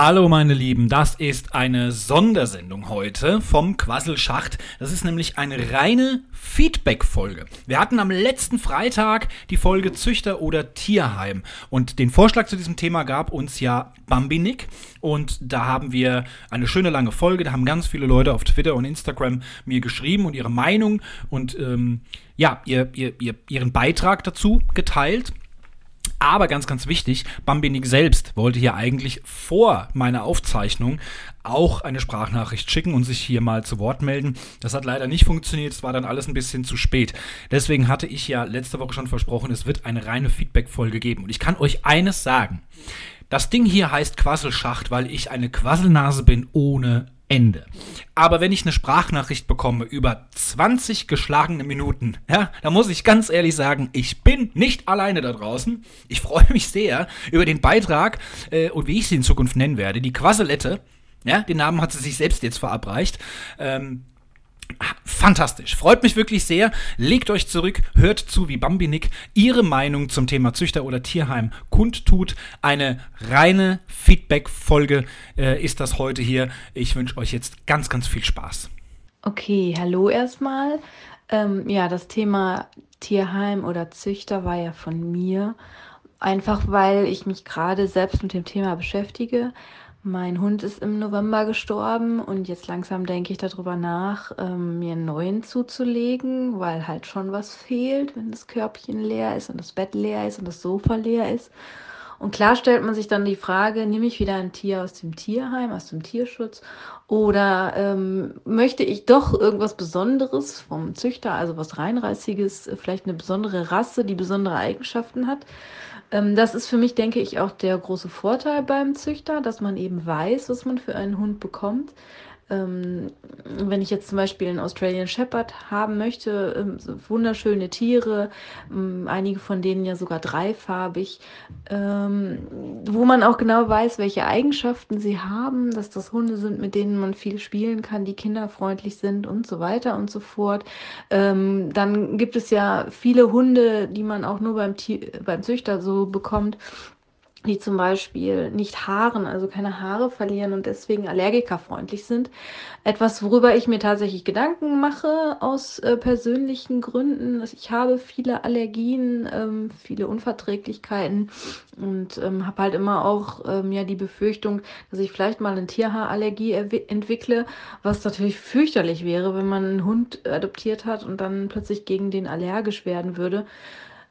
Hallo meine Lieben, das ist eine Sondersendung heute vom Quasselschacht. Das ist nämlich eine reine Feedback-Folge. Wir hatten am letzten Freitag die Folge Züchter oder Tierheim und den Vorschlag zu diesem Thema gab uns ja Bambi_Nic und da haben wir eine schöne lange Folge, da haben ganz viele Leute auf Twitter und Instagram mir geschrieben und ihre Meinung und ihren Beitrag dazu geteilt. Aber ganz, ganz wichtig, Bambi_Nic selbst wollte hier eigentlich vor meiner Aufzeichnung auch eine Sprachnachricht schicken und sich hier mal zu Wort melden. Das hat leider nicht funktioniert, es war dann alles ein bisschen zu spät. Deswegen hatte ich ja letzte Woche schon versprochen, es wird eine reine Feedback-Folge geben. Und ich kann euch eines sagen, das Ding hier heißt Quasselschacht, weil ich eine Quasselnase bin ohne Ende. Aber wenn ich eine Sprachnachricht bekomme über 20 geschlagene Minuten, ja, da muss ich ganz ehrlich sagen, ich bin nicht alleine da draußen. Ich freue mich sehr über den Beitrag und wie ich sie in Zukunft nennen werde. Die Quasselette, ja, den Namen hat sie sich selbst jetzt verabreicht. Fantastisch, freut mich wirklich sehr. Legt euch zurück, hört zu, wie Bambi_Nic ihre Meinung zum Thema Züchter oder Tierheim kundtut. Eine reine Feedback-Folge ist das heute hier. Ich wünsche euch jetzt ganz, ganz viel Spaß. Okay, hallo erstmal. Das Thema Tierheim oder Züchter war ja von mir. Einfach weil ich mich gerade selbst mit dem Thema beschäftige. Mein Hund ist im November gestorben und jetzt langsam denke ich darüber nach, mir einen neuen zuzulegen, weil halt schon was fehlt, wenn das Körbchen leer ist und das Bett leer ist und das Sofa leer ist. Und klar stellt man sich dann die Frage, nehme ich wieder ein Tier aus dem Tierheim, aus dem Tierschutz oder möchte ich doch irgendwas Besonderes vom Züchter, also was Reinrassiges, vielleicht eine besondere Rasse, die besondere Eigenschaften hat. Das ist für mich, denke ich, auch der große Vorteil beim Züchter, dass man eben weiß, was man für einen Hund bekommt. Wenn ich jetzt zum Beispiel einen Australian Shepherd haben möchte, wunderschöne Tiere, einige von denen ja sogar dreifarbig, wo man auch genau weiß, welche Eigenschaften sie haben, dass das Hunde sind, mit denen man viel spielen kann, die kinderfreundlich sind und so weiter und so fort. Dann gibt es ja viele Hunde, die man auch nur beim Züchter so bekommt, die zum Beispiel nicht haaren, also keine Haare verlieren und deswegen allergikerfreundlich sind. Etwas, worüber ich mir tatsächlich Gedanken mache aus persönlichen Gründen. Ich habe viele Allergien, viele Unverträglichkeiten und habe halt immer auch die Befürchtung, dass ich vielleicht mal eine Tierhaarallergie entwickle, was natürlich fürchterlich wäre, wenn man einen Hund adoptiert hat und dann plötzlich gegen den allergisch werden würde.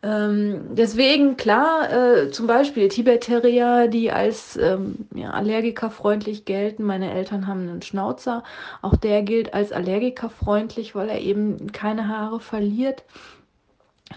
Deswegen, klar, zum Beispiel Tibet-Terrier, die als allergikerfreundlich gelten. Meine Eltern haben einen Schnauzer, auch der gilt als allergikerfreundlich, weil er eben keine Haare verliert.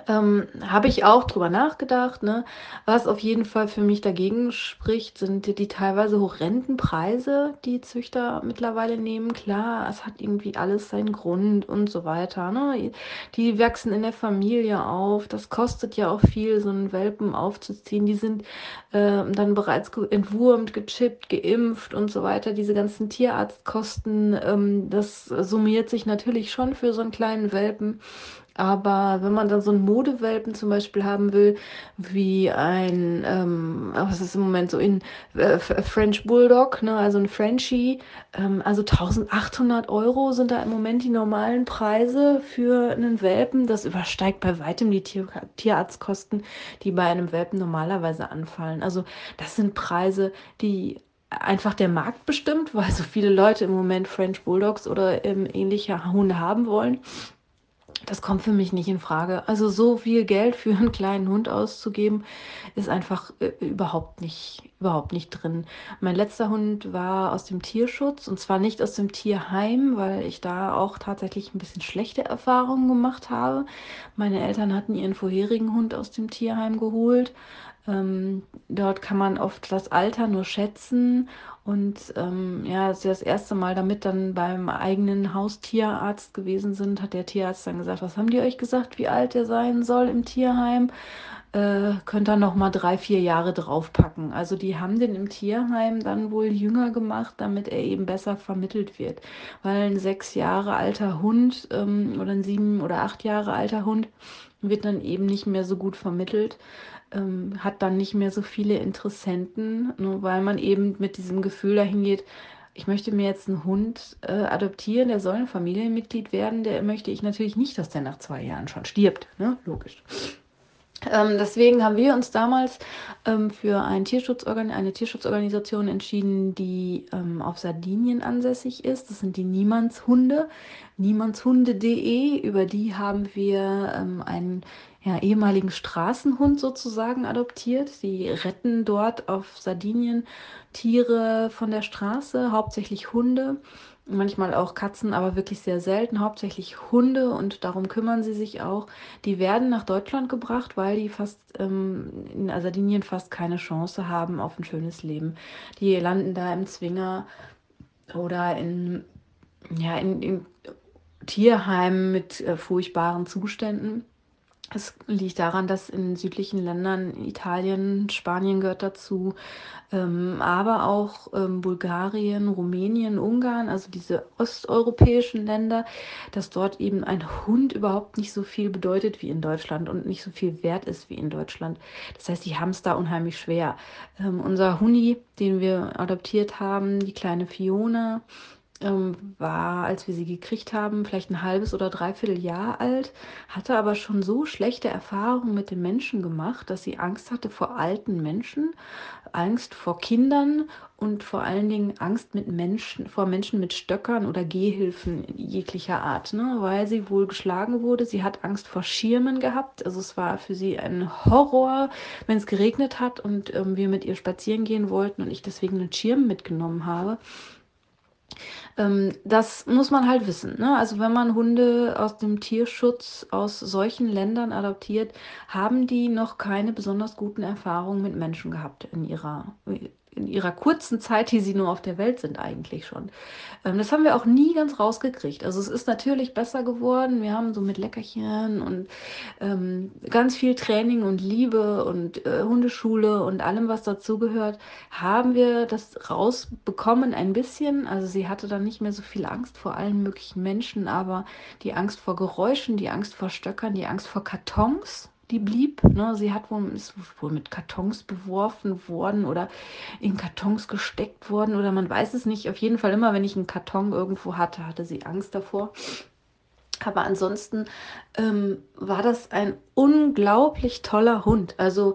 Habe ich auch drüber nachgedacht, ne? Was auf jeden Fall für mich dagegen spricht, sind die teilweise horrenden Preise, die Züchter mittlerweile nehmen. Klar, es hat irgendwie alles seinen Grund und so weiter, ne? Die wachsen in der Familie auf, das kostet ja auch viel, so einen Welpen aufzuziehen. Die sind dann bereits entwurmt, gechippt, geimpft und so weiter. Diese ganzen Tierarztkosten, das summiert sich natürlich schon für so einen kleinen Welpen. Aber wenn man dann so einen Modewelpen zum Beispiel haben will, wie ein, was ist im Moment so in French Bulldog, ne, also ein Frenchie, also 1.800 € sind da im Moment die normalen Preise für einen Welpen. Das übersteigt bei weitem die Tierarztkosten, die bei einem Welpen normalerweise anfallen. Also das sind Preise, die einfach der Markt bestimmt, weil so viele Leute im Moment French Bulldogs oder ähnliche Hunde haben wollen. Das kommt für mich nicht in Frage. Also so viel Geld für einen kleinen Hund auszugeben, ist einfach überhaupt nicht drin. Mein letzter Hund war aus dem Tierschutz und zwar nicht aus dem Tierheim, weil ich da auch tatsächlich ein bisschen schlechte Erfahrungen gemacht habe. Meine Eltern hatten ihren vorherigen Hund aus dem Tierheim geholt. Dort kann man oft das Alter nur schätzen und als wir das erste Mal damit dann beim eigenen Haustierarzt gewesen sind, hat der Tierarzt dann gesagt, was haben die euch gesagt, wie alt er sein soll im Tierheim? Könnt ihr nochmal 3-4 Jahre draufpacken. Also die haben den im Tierheim dann wohl jünger gemacht, damit er eben besser vermittelt wird. Weil ein 6 Jahre alter Hund oder ein 7 oder 8 Jahre alter Hund wird dann eben nicht mehr so gut vermittelt. hat dann nicht mehr so viele Interessenten, nur weil man eben mit diesem Gefühl dahin geht, ich möchte mir jetzt einen Hund adoptieren, der soll ein Familienmitglied werden, der möchte ich natürlich nicht, dass der nach 2 Jahren schon stirbt, ne? Logisch. Deswegen haben wir uns damals für eine Tierschutzorganisation entschieden, die auf Sardinien ansässig ist. Das sind die Niemandshunde, niemandshunde.de. Über die haben wir einen ehemaligen Straßenhund sozusagen adoptiert. Sie retten dort auf Sardinien Tiere von der Straße, hauptsächlich Hunde. Manchmal auch Katzen, aber wirklich sehr selten, hauptsächlich Hunde, und darum kümmern sie sich auch. Die werden nach Deutschland gebracht, weil die in Sardinien fast keine Chance haben auf ein schönes Leben. Die landen da im Zwinger oder in Tierheimen mit furchtbaren Zuständen. Es liegt daran, dass in südlichen Ländern, Italien, Spanien gehört dazu, aber auch Bulgarien, Rumänien, Ungarn, also diese osteuropäischen Länder, dass dort eben ein Hund überhaupt nicht so viel bedeutet wie in Deutschland und nicht so viel wert ist wie in Deutschland. Das heißt, die haben es da unheimlich schwer. Unser Huni, den wir adoptiert haben, die kleine Fiona, war, als wir sie gekriegt haben, vielleicht ein halbes oder 3/4 Jahr alt, hatte aber schon so schlechte Erfahrungen mit den Menschen gemacht, dass sie Angst hatte vor alten Menschen, Angst vor Kindern und vor allen Dingen Angst vor Menschen mit Stöckern oder Gehhilfen jeglicher Art, ne? Weil sie wohl geschlagen wurde. Sie hat Angst vor Schirmen gehabt. Also es war für sie ein Horror, wenn es geregnet hat und wir mit ihr spazieren gehen wollten und ich deswegen einen Schirm mitgenommen habe. Das muss man halt wissen, ne? Also wenn man Hunde aus dem Tierschutz aus solchen Ländern adoptiert, haben die noch keine besonders guten Erfahrungen mit Menschen gehabt in ihrer kurzen Zeit, die sie nur auf der Welt sind eigentlich schon. Das haben wir auch nie ganz rausgekriegt. Also es ist natürlich besser geworden. Wir haben so mit Leckerchen und ganz viel Training und Liebe und Hundeschule und allem, was dazugehört, haben wir das rausbekommen ein bisschen. Also sie hatte dann nicht mehr so viel Angst vor allen möglichen Menschen, aber die Angst vor Geräuschen, die Angst vor Stöckern, die Angst vor Kartons, die blieb, ne? Sie ist wohl mit Kartons beworfen worden oder in Kartons gesteckt worden oder man weiß es nicht. Auf jeden Fall immer, wenn ich einen Karton irgendwo hatte, hatte sie Angst davor. Aber ansonsten war das ein unglaublich toller Hund. Also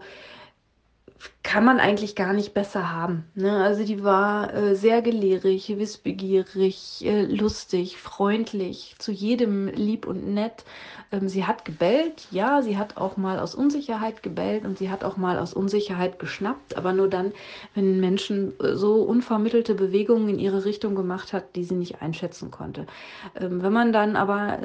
kann man eigentlich gar nicht besser haben, ne? Also die war sehr gelehrig, wissbegierig, lustig, freundlich, zu jedem lieb und nett. Sie hat gebellt, ja, sie hat auch mal aus Unsicherheit gebellt und sie hat auch mal aus Unsicherheit geschnappt, aber nur dann, wenn Menschen so unvermittelte Bewegungen in ihre Richtung gemacht hat, die sie nicht einschätzen konnte. Wenn man dann aber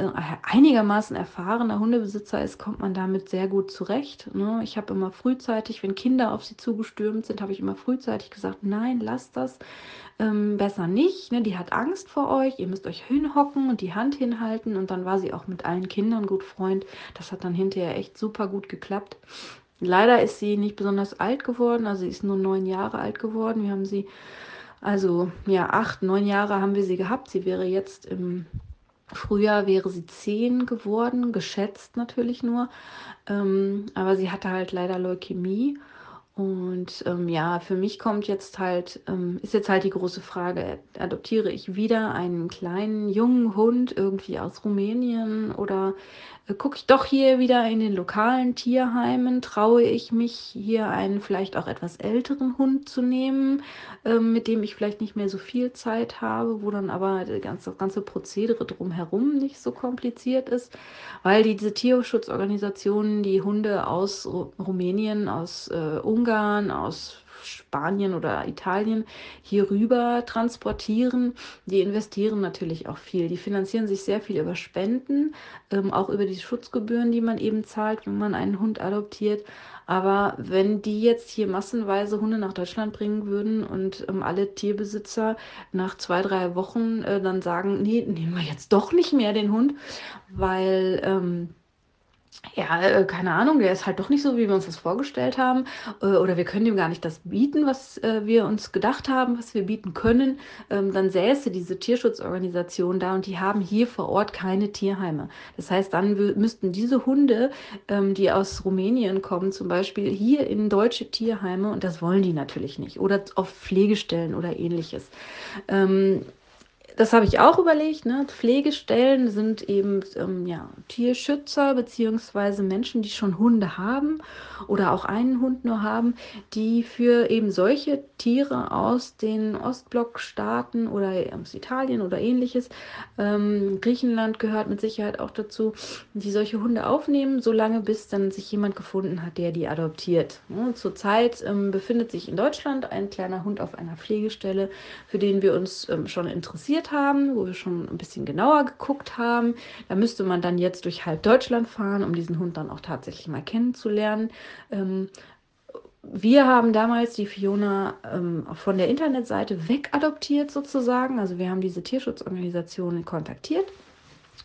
einigermaßen erfahrener Hundebesitzer ist, kommt man damit sehr gut zurecht, ne? Ich habe immer frühzeitig, wenn Kinder auf sie zugestürmt sind, habe ich immer frühzeitig gesagt, nein, lasst das, besser nicht, ne? Die hat Angst vor euch, ihr müsst euch hinhocken und die Hand hinhalten, und dann war sie auch mit allen Kindern gut Freund. Das hat dann hinterher echt super gut geklappt. Leider ist sie nicht besonders alt geworden, also sie ist nur 9 Jahre alt geworden. Wir haben sie, also ja, 8, 9 Jahre haben wir sie gehabt. Sie wäre jetzt im Frühjahr wäre sie 10 geworden, geschätzt natürlich nur, aber sie hatte halt leider Leukämie. Und für mich kommt jetzt halt, ist jetzt halt die große Frage, adoptiere ich wieder einen kleinen, jungen Hund irgendwie aus Rumänien oder gucke ich doch hier wieder in den lokalen Tierheimen, traue ich mich hier einen vielleicht auch etwas älteren Hund zu nehmen, mit dem ich vielleicht nicht mehr so viel Zeit habe, wo dann aber das ganze Prozedere drumherum nicht so kompliziert ist, weil diese Tierschutzorganisationen die Hunde aus Rumänien, aus Ungarn, aus Spanien oder Italien hier rüber transportieren, die investieren natürlich auch viel. Die finanzieren sich sehr viel über Spenden, auch über die Schutzgebühren, die man eben zahlt, wenn man einen Hund adoptiert. Aber wenn die jetzt hier massenweise Hunde nach Deutschland bringen würden und alle Tierbesitzer nach 2, 3 Wochen dann sagen, nee, nehmen wir jetzt doch nicht mehr den Hund, weil ja, keine Ahnung, der ist halt doch nicht so, wie wir uns das vorgestellt haben. Oder wir können ihm gar nicht das bieten, was wir uns gedacht haben, was wir bieten können. Dann säße diese Tierschutzorganisation da und die haben hier vor Ort keine Tierheime. Das heißt, dann müssten diese Hunde, die aus Rumänien kommen, zum Beispiel hier in deutsche Tierheime, und das wollen die natürlich nicht. Oder auf Pflegestellen oder ähnliches. Das habe ich auch überlegt, ne? Pflegestellen sind eben Tierschützer beziehungsweise Menschen, die schon Hunde haben oder auch einen Hund nur haben, die für eben solche Tiere aus den Ostblockstaaten oder aus Italien oder ähnliches, Griechenland gehört mit Sicherheit auch dazu, die solche Hunde aufnehmen, solange bis dann sich jemand gefunden hat, der die adoptiert. Ne? Zurzeit befindet sich in Deutschland ein kleiner Hund auf einer Pflegestelle, für den wir uns schon interessieren haben, wo wir schon ein bisschen genauer geguckt haben. Da müsste man dann jetzt durch halb Deutschland fahren, um diesen Hund dann auch tatsächlich mal kennenzulernen. Wir haben damals die Fiona von der Internetseite wegadoptiert sozusagen. Also wir haben diese Tierschutzorganisation kontaktiert.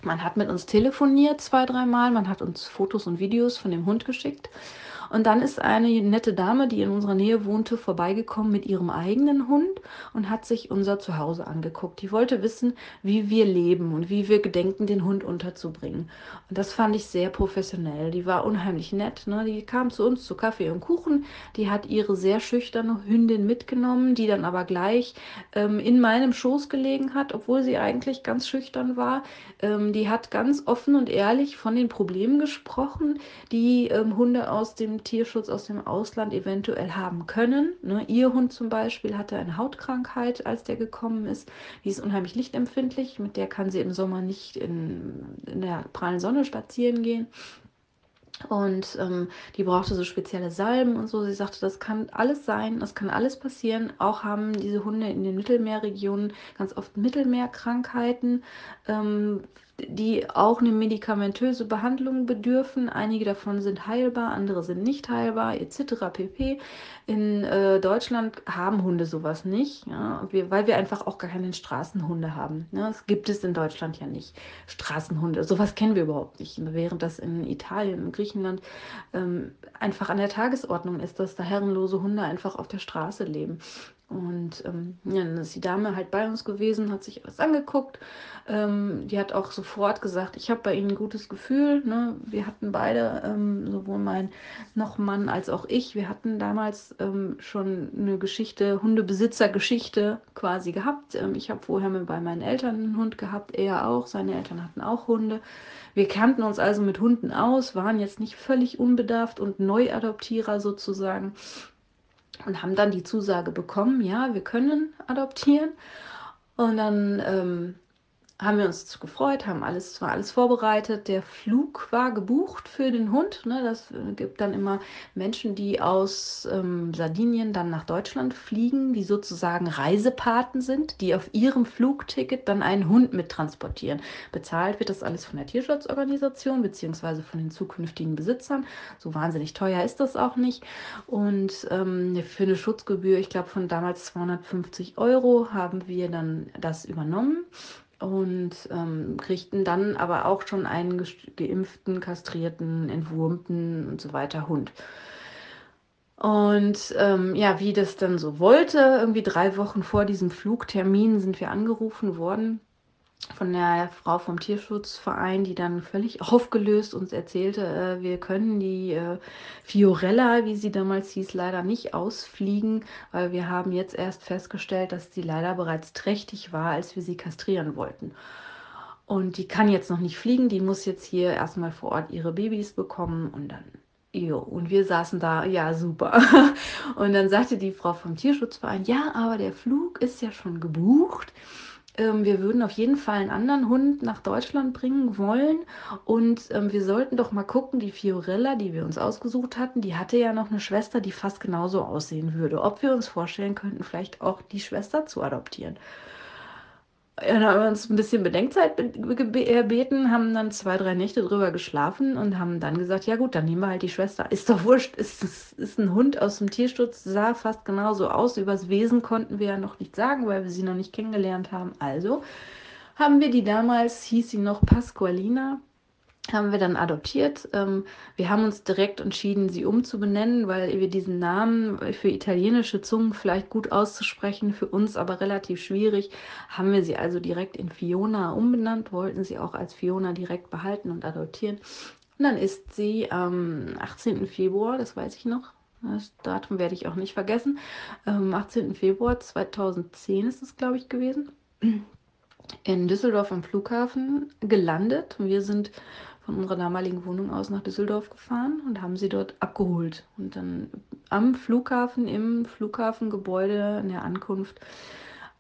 Man hat mit uns telefoniert 2-3 Mal, man hat uns Fotos und Videos von dem Hund geschickt. Und dann ist eine nette Dame, die in unserer Nähe wohnte, vorbeigekommen mit ihrem eigenen Hund und hat sich unser Zuhause angeguckt. Die wollte wissen, wie wir leben und wie wir gedenken, den Hund unterzubringen. Und das fand ich sehr professionell. Die war unheimlich nett, ne? Die kam zu uns zu Kaffee und Kuchen. Die hat ihre sehr schüchterne Hündin mitgenommen, die dann aber gleich in meinem Schoß gelegen hat, obwohl sie eigentlich ganz schüchtern war. Die hat ganz offen und ehrlich von den Problemen gesprochen, die Hunde aus dem Tierschutz aus dem Ausland eventuell haben können. Ne, ihr Hund zum Beispiel hatte eine Hautkrankheit, als der gekommen ist. Die ist unheimlich lichtempfindlich. Mit der kann sie im Sommer nicht in der prallen Sonne spazieren gehen. Und die brauchte so spezielle Salben und so. Sie sagte, das kann alles sein, das kann alles passieren. Auch haben diese Hunde in den Mittelmeerregionen ganz oft Mittelmeerkrankheiten, die auch eine medikamentöse Behandlung bedürfen. Einige davon sind heilbar, andere sind nicht heilbar, etc. pp. In Deutschland haben Hunde sowas nicht, ja, weil wir einfach auch gar keine Straßenhunde haben. Ne? Das gibt es in Deutschland ja nicht. Straßenhunde, sowas kennen wir überhaupt nicht. Während das in Italien, in Griechenland einfach an der Tagesordnung ist, dass da herrenlose Hunde einfach auf der Straße leben. Und dann ist die Dame halt bei uns gewesen, hat sich alles angeguckt. Die hat auch sofort gesagt, ich habe bei Ihnen ein gutes Gefühl. Ne? Wir hatten beide, sowohl mein Mann als auch ich, wir hatten damals schon eine Geschichte, Hundebesitzer-Geschichte quasi gehabt. Ich habe vorher bei meinen Eltern einen Hund gehabt, er auch, seine Eltern hatten auch Hunde. Wir kannten uns also mit Hunden aus, waren jetzt nicht völlig unbedarft und Neuadoptierer sozusagen. Und haben dann die Zusage bekommen, ja, wir können adoptieren. Und dann haben wir uns gefreut, haben alles vorbereitet. Der Flug war gebucht für den Hund. Ne? Das gibt dann immer Menschen, die aus Sardinien dann nach Deutschland fliegen, die sozusagen Reisepaten sind, die auf ihrem Flugticket dann einen Hund mittransportieren. Bezahlt wird das alles von der Tierschutzorganisation beziehungsweise von den zukünftigen Besitzern. So wahnsinnig teuer ist das auch nicht. Und für eine Schutzgebühr, ich glaube von damals 250 €, haben wir dann das übernommen. Und kriegten dann aber auch schon einen geimpften, kastrierten, entwurmten und so weiter Hund. Und wie das dann so wollte, irgendwie 3 Wochen vor diesem Flugtermin sind wir angerufen worden von der Frau vom Tierschutzverein, die dann völlig aufgelöst uns erzählte, wir können die Fiorella, wie sie damals hieß, leider nicht ausfliegen, weil wir haben jetzt erst festgestellt, dass sie leider bereits trächtig war, als wir sie kastrieren wollten. Und die kann jetzt noch nicht fliegen, die muss jetzt hier erstmal vor Ort ihre Babys bekommen und dann... Jo, und wir saßen da, ja super. Und dann sagte die Frau vom Tierschutzverein, ja, aber der Flug ist ja schon gebucht. Wir würden auf jeden Fall einen anderen Hund nach Deutschland bringen wollen und wir sollten doch mal gucken, die Fiorella, die wir uns ausgesucht hatten, die hatte ja noch eine Schwester, die fast genauso aussehen würde, ob wir uns vorstellen könnten, vielleicht auch die Schwester zu adoptieren. Ja, dann haben wir uns ein bisschen Bedenkzeit erbeten, haben dann 2-3 Nächte drüber geschlafen und haben dann gesagt, ja gut, dann nehmen wir halt die Schwester. Ist doch wurscht, ist ein Hund aus dem Tierschutz, sah fast genauso aus. Übers Wesen konnten wir ja noch nicht sagen, weil wir sie noch nicht kennengelernt haben. Also haben wir die damals, hieß sie noch Pasqualina, haben wir dann adoptiert. Wir haben uns direkt entschieden, sie umzubenennen, weil wir diesen Namen für italienische Zungen vielleicht gut auszusprechen, für uns aber relativ schwierig. Haben wir sie also direkt in Fiona umbenannt, wollten sie auch als Fiona direkt behalten und adoptieren. Und dann ist sie am 18. Februar, das weiß ich noch, das Datum werde ich auch nicht vergessen, am 18. Februar 2010 ist es, glaube ich, gewesen, in Düsseldorf am Flughafen gelandet. Wir sind von unserer damaligen Wohnung aus nach Düsseldorf gefahren und haben sie dort abgeholt. Und dann am Flughafen, im Flughafengebäude, in der Ankunft,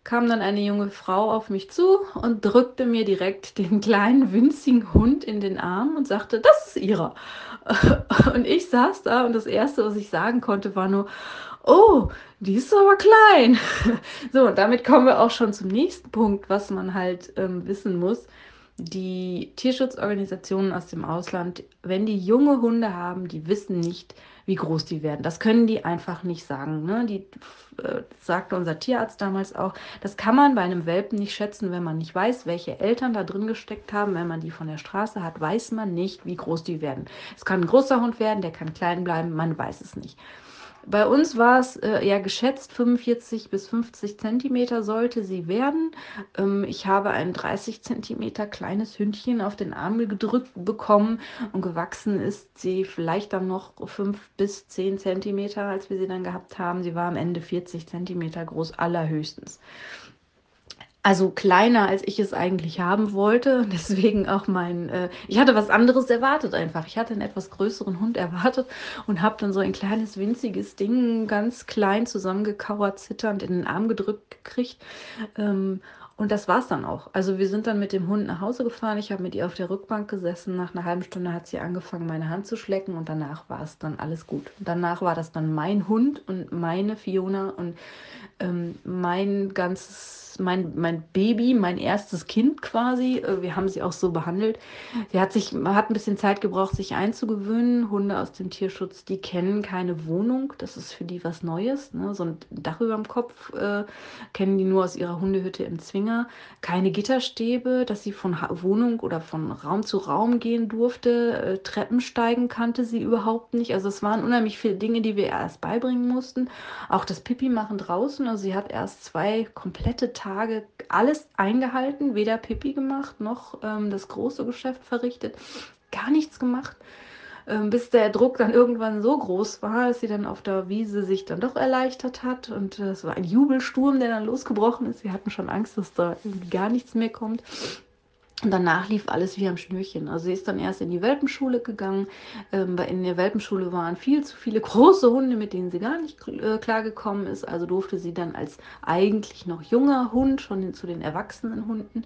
kam dann eine junge Frau auf mich zu und drückte mir direkt den kleinen, winzigen Hund in den Arm und sagte, das ist ihrer. Und ich saß da und das Erste, was ich sagen konnte, war nur, oh, die ist aber klein. So, und damit kommen wir auch schon zum nächsten Punkt, was man halt wissen muss. Die Tierschutzorganisationen aus dem Ausland, wenn die junge Hunde haben, die wissen nicht, wie groß die werden. Das können die einfach nicht sagen. Ne? Die sagte unser Tierarzt damals auch, das kann man bei einem Welpen nicht schätzen, wenn man nicht weiß, welche Eltern da drin gesteckt haben. Wenn man die von der Straße hat, weiß man nicht, wie groß die werden. Es kann ein großer Hund werden, der kann klein bleiben, man weiß es nicht. Bei uns war es ja geschätzt, 45 bis 50 Zentimeter sollte sie werden. Ich habe ein 30 Zentimeter kleines Hündchen auf den Arm gedrückt bekommen und gewachsen ist sie vielleicht dann noch 5 bis 10 Zentimeter, als wir sie dann gehabt haben. Sie war am Ende 40 Zentimeter groß, allerhöchstens. Also kleiner, als ich es eigentlich haben wollte. Deswegen auch ich hatte was anderes erwartet einfach. Ich hatte einen etwas größeren Hund erwartet und habe dann so ein kleines, winziges Ding, ganz klein zusammengekauert, zitternd in den Arm gedrückt gekriegt. Und das war's dann auch. Also wir sind dann mit dem Hund nach Hause gefahren. Ich habe mit ihr auf der Rückbank gesessen. Nach einer halben Stunde hat sie angefangen, meine Hand zu schlecken und danach war es dann alles gut. Und danach war das dann mein Hund und meine Fiona und mein Baby, mein erstes Kind quasi. Wir haben sie auch so behandelt. Sie hat ein bisschen Zeit gebraucht, sich einzugewöhnen. Hunde aus dem Tierschutz, die kennen keine Wohnung. Das ist für die was Neues. Ne? So ein Dach über dem Kopf kennen die nur aus ihrer Hundehütte im Zwinger. Keine Gitterstäbe, dass sie von Wohnung oder von Raum zu Raum gehen durfte. Treppen steigen kannte sie überhaupt nicht. Also es waren unheimlich viele Dinge, die wir erst beibringen mussten. Auch das Pipi machen draußen. Also sie hat erst 2 komplette Tage alles eingehalten, weder Pipi gemacht noch das große Geschäft verrichtet. Gar nichts gemacht. Bis der Druck dann irgendwann so groß war, dass sie dann auf der Wiese sich dann doch erleichtert hat. Und es war ein Jubelsturm, der dann losgebrochen ist. Wir hatten schon Angst, dass da irgendwie gar nichts mehr kommt. Und danach lief alles wie am Schnürchen. Also sie ist dann erst in die Welpenschule gegangen. In der Welpenschule waren viel zu viele große Hunde, mit denen sie gar nicht klar gekommen ist. Also durfte sie dann als eigentlich noch junger Hund schon zu den erwachsenen Hunden,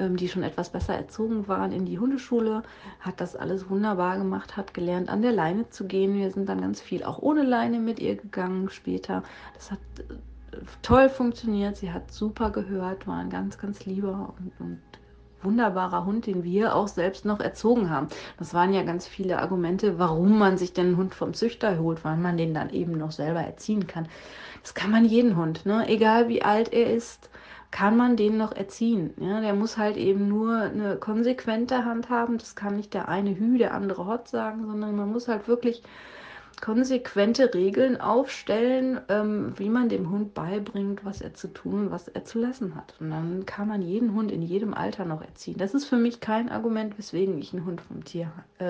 die schon etwas besser erzogen waren, in die Hundeschule, hat das alles wunderbar gemacht, hat gelernt, an der Leine zu gehen. Wir sind dann ganz viel auch ohne Leine mit ihr gegangen später. Das hat toll funktioniert, sie hat super gehört, war ein ganz, ganz lieber und wunderbarer Hund, den wir auch selbst noch erzogen haben. Das waren ja ganz viele Argumente, warum man sich den Hund vom Züchter holt, weil man den dann eben noch selber erziehen kann. Das kann man jeden Hund, ne? Egal wie alt er ist, kann man den noch erziehen. Ja, der muss halt eben nur eine konsequente Hand haben. Das kann nicht der eine Hü, der andere Hot sagen, sondern man muss halt wirklich konsequente Regeln aufstellen, wie man dem Hund beibringt, was er zu tun und was er zu lassen hat. Und dann kann man jeden Hund in jedem Alter noch erziehen. Das ist für mich kein Argument, weswegen ich einen Hund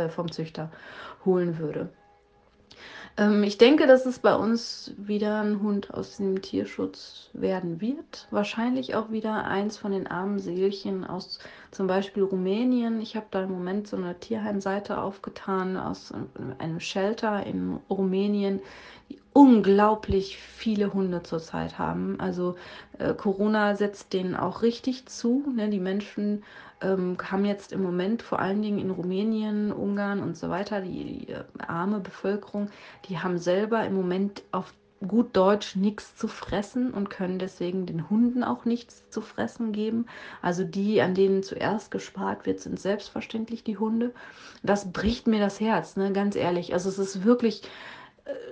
vom Züchter holen würde. Ich denke, dass es bei uns wieder ein Hund aus dem Tierschutz werden wird. Wahrscheinlich auch wieder eins von den armen Seelchen aus zum Beispiel Rumänien. Ich habe da im Moment so eine Tierheimseite aufgetan aus einem Shelter in Rumänien, die unglaublich viele Hunde zurzeit haben. Also Corona setzt denen auch richtig zu. Ne? Die Menschen haben jetzt im Moment vor allen Dingen in Rumänien, Ungarn und so weiter, die arme Bevölkerung, die haben selber im Moment auf gut Deutsch nichts zu fressen und können deswegen den Hunden auch nichts zu fressen geben. Also die, an denen zuerst gespart wird, sind selbstverständlich die Hunde. Das bricht mir das Herz, ne? Ganz ehrlich. Also es ist wirklich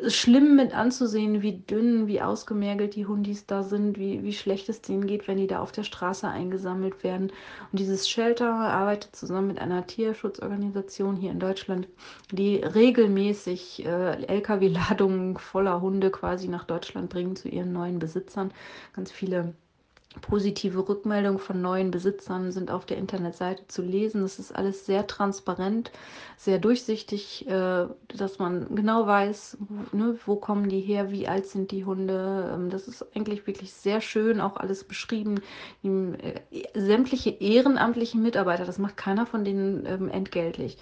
schlimm mit anzusehen, wie dünn, wie ausgemergelt die Hundis da sind, wie schlecht es denen geht, wenn die da auf der Straße eingesammelt werden. Und dieses Shelter arbeitet zusammen mit einer Tierschutzorganisation hier in Deutschland, die regelmäßig LKW-Ladungen voller Hunde quasi nach Deutschland bringen zu ihren neuen Besitzern. Ganz viele positive Rückmeldungen von neuen Besitzern sind auf der Internetseite zu lesen. Das ist alles sehr transparent, sehr durchsichtig, dass man genau weiß, wo kommen die her, wie alt sind die Hunde. Das ist eigentlich wirklich sehr schön, auch alles beschrieben. Sämtliche ehrenamtlichen Mitarbeiter, das macht keiner von denen entgeltlich.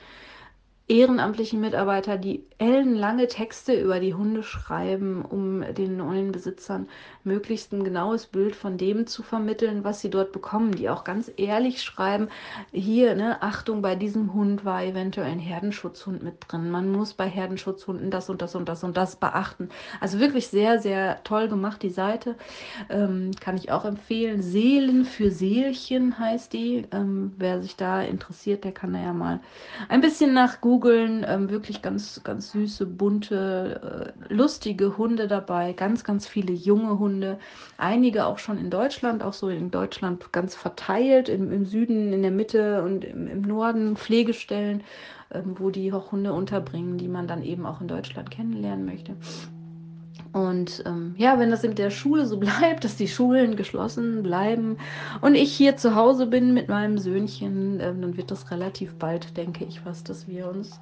Ehrenamtliche Mitarbeiter, die ellenlange Texte über die Hunde schreiben, um den neuen Besitzern möglichst ein genaues Bild von dem zu vermitteln, was sie dort bekommen, die auch ganz ehrlich schreiben, hier, Achtung, bei diesem Hund war eventuell ein Herdenschutzhund mit drin, man muss bei Herdenschutzhunden das und das und das und das beachten. Also wirklich sehr, sehr toll gemacht, die Seite, kann ich auch empfehlen. Seelen für Seelchen heißt die, wer sich da interessiert, der kann da ja mal ein bisschen nach googeln, wirklich ganz, ganz süße, bunte, lustige Hunde dabei, ganz, ganz viele junge Hunde, einige auch schon in Deutschland, auch so in Deutschland ganz verteilt, im Süden, in der Mitte und im Norden Pflegestellen, wo die auch Hunde unterbringen, die man dann eben auch in Deutschland kennenlernen möchte. Und wenn das mit der Schule so bleibt, dass die Schulen geschlossen bleiben und ich hier zu Hause bin mit meinem Söhnchen, dann wird das relativ bald, denke ich, dass wir uns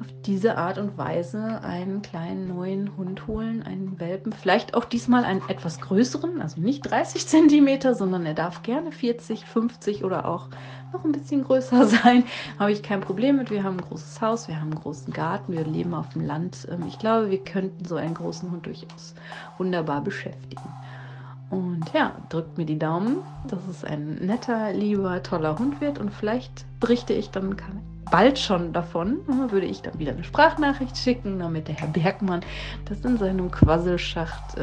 auf diese Art und Weise einen kleinen neuen Hund holen, einen Welpen. Vielleicht auch diesmal einen etwas größeren, also nicht 30 cm, sondern er darf gerne 40, 50 oder auch noch ein bisschen größer sein. Habe ich kein Problem mit. Wir haben ein großes Haus, wir haben einen großen Garten, wir leben auf dem Land. Ich glaube, wir könnten so einen großen Hund durchaus wunderbar beschäftigen. Und ja, drückt mir die Daumen, dass es ein netter, lieber, toller Hund wird. Und vielleicht berichte ich dann bald schon davon, würde ich dann wieder eine Sprachnachricht schicken, damit der Herr Bergmann das in seinem Quasselschacht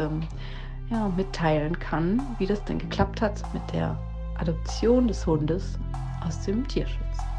mitteilen kann, wie das denn geklappt hat mit der Adoption des Hundes aus dem Tierschutz.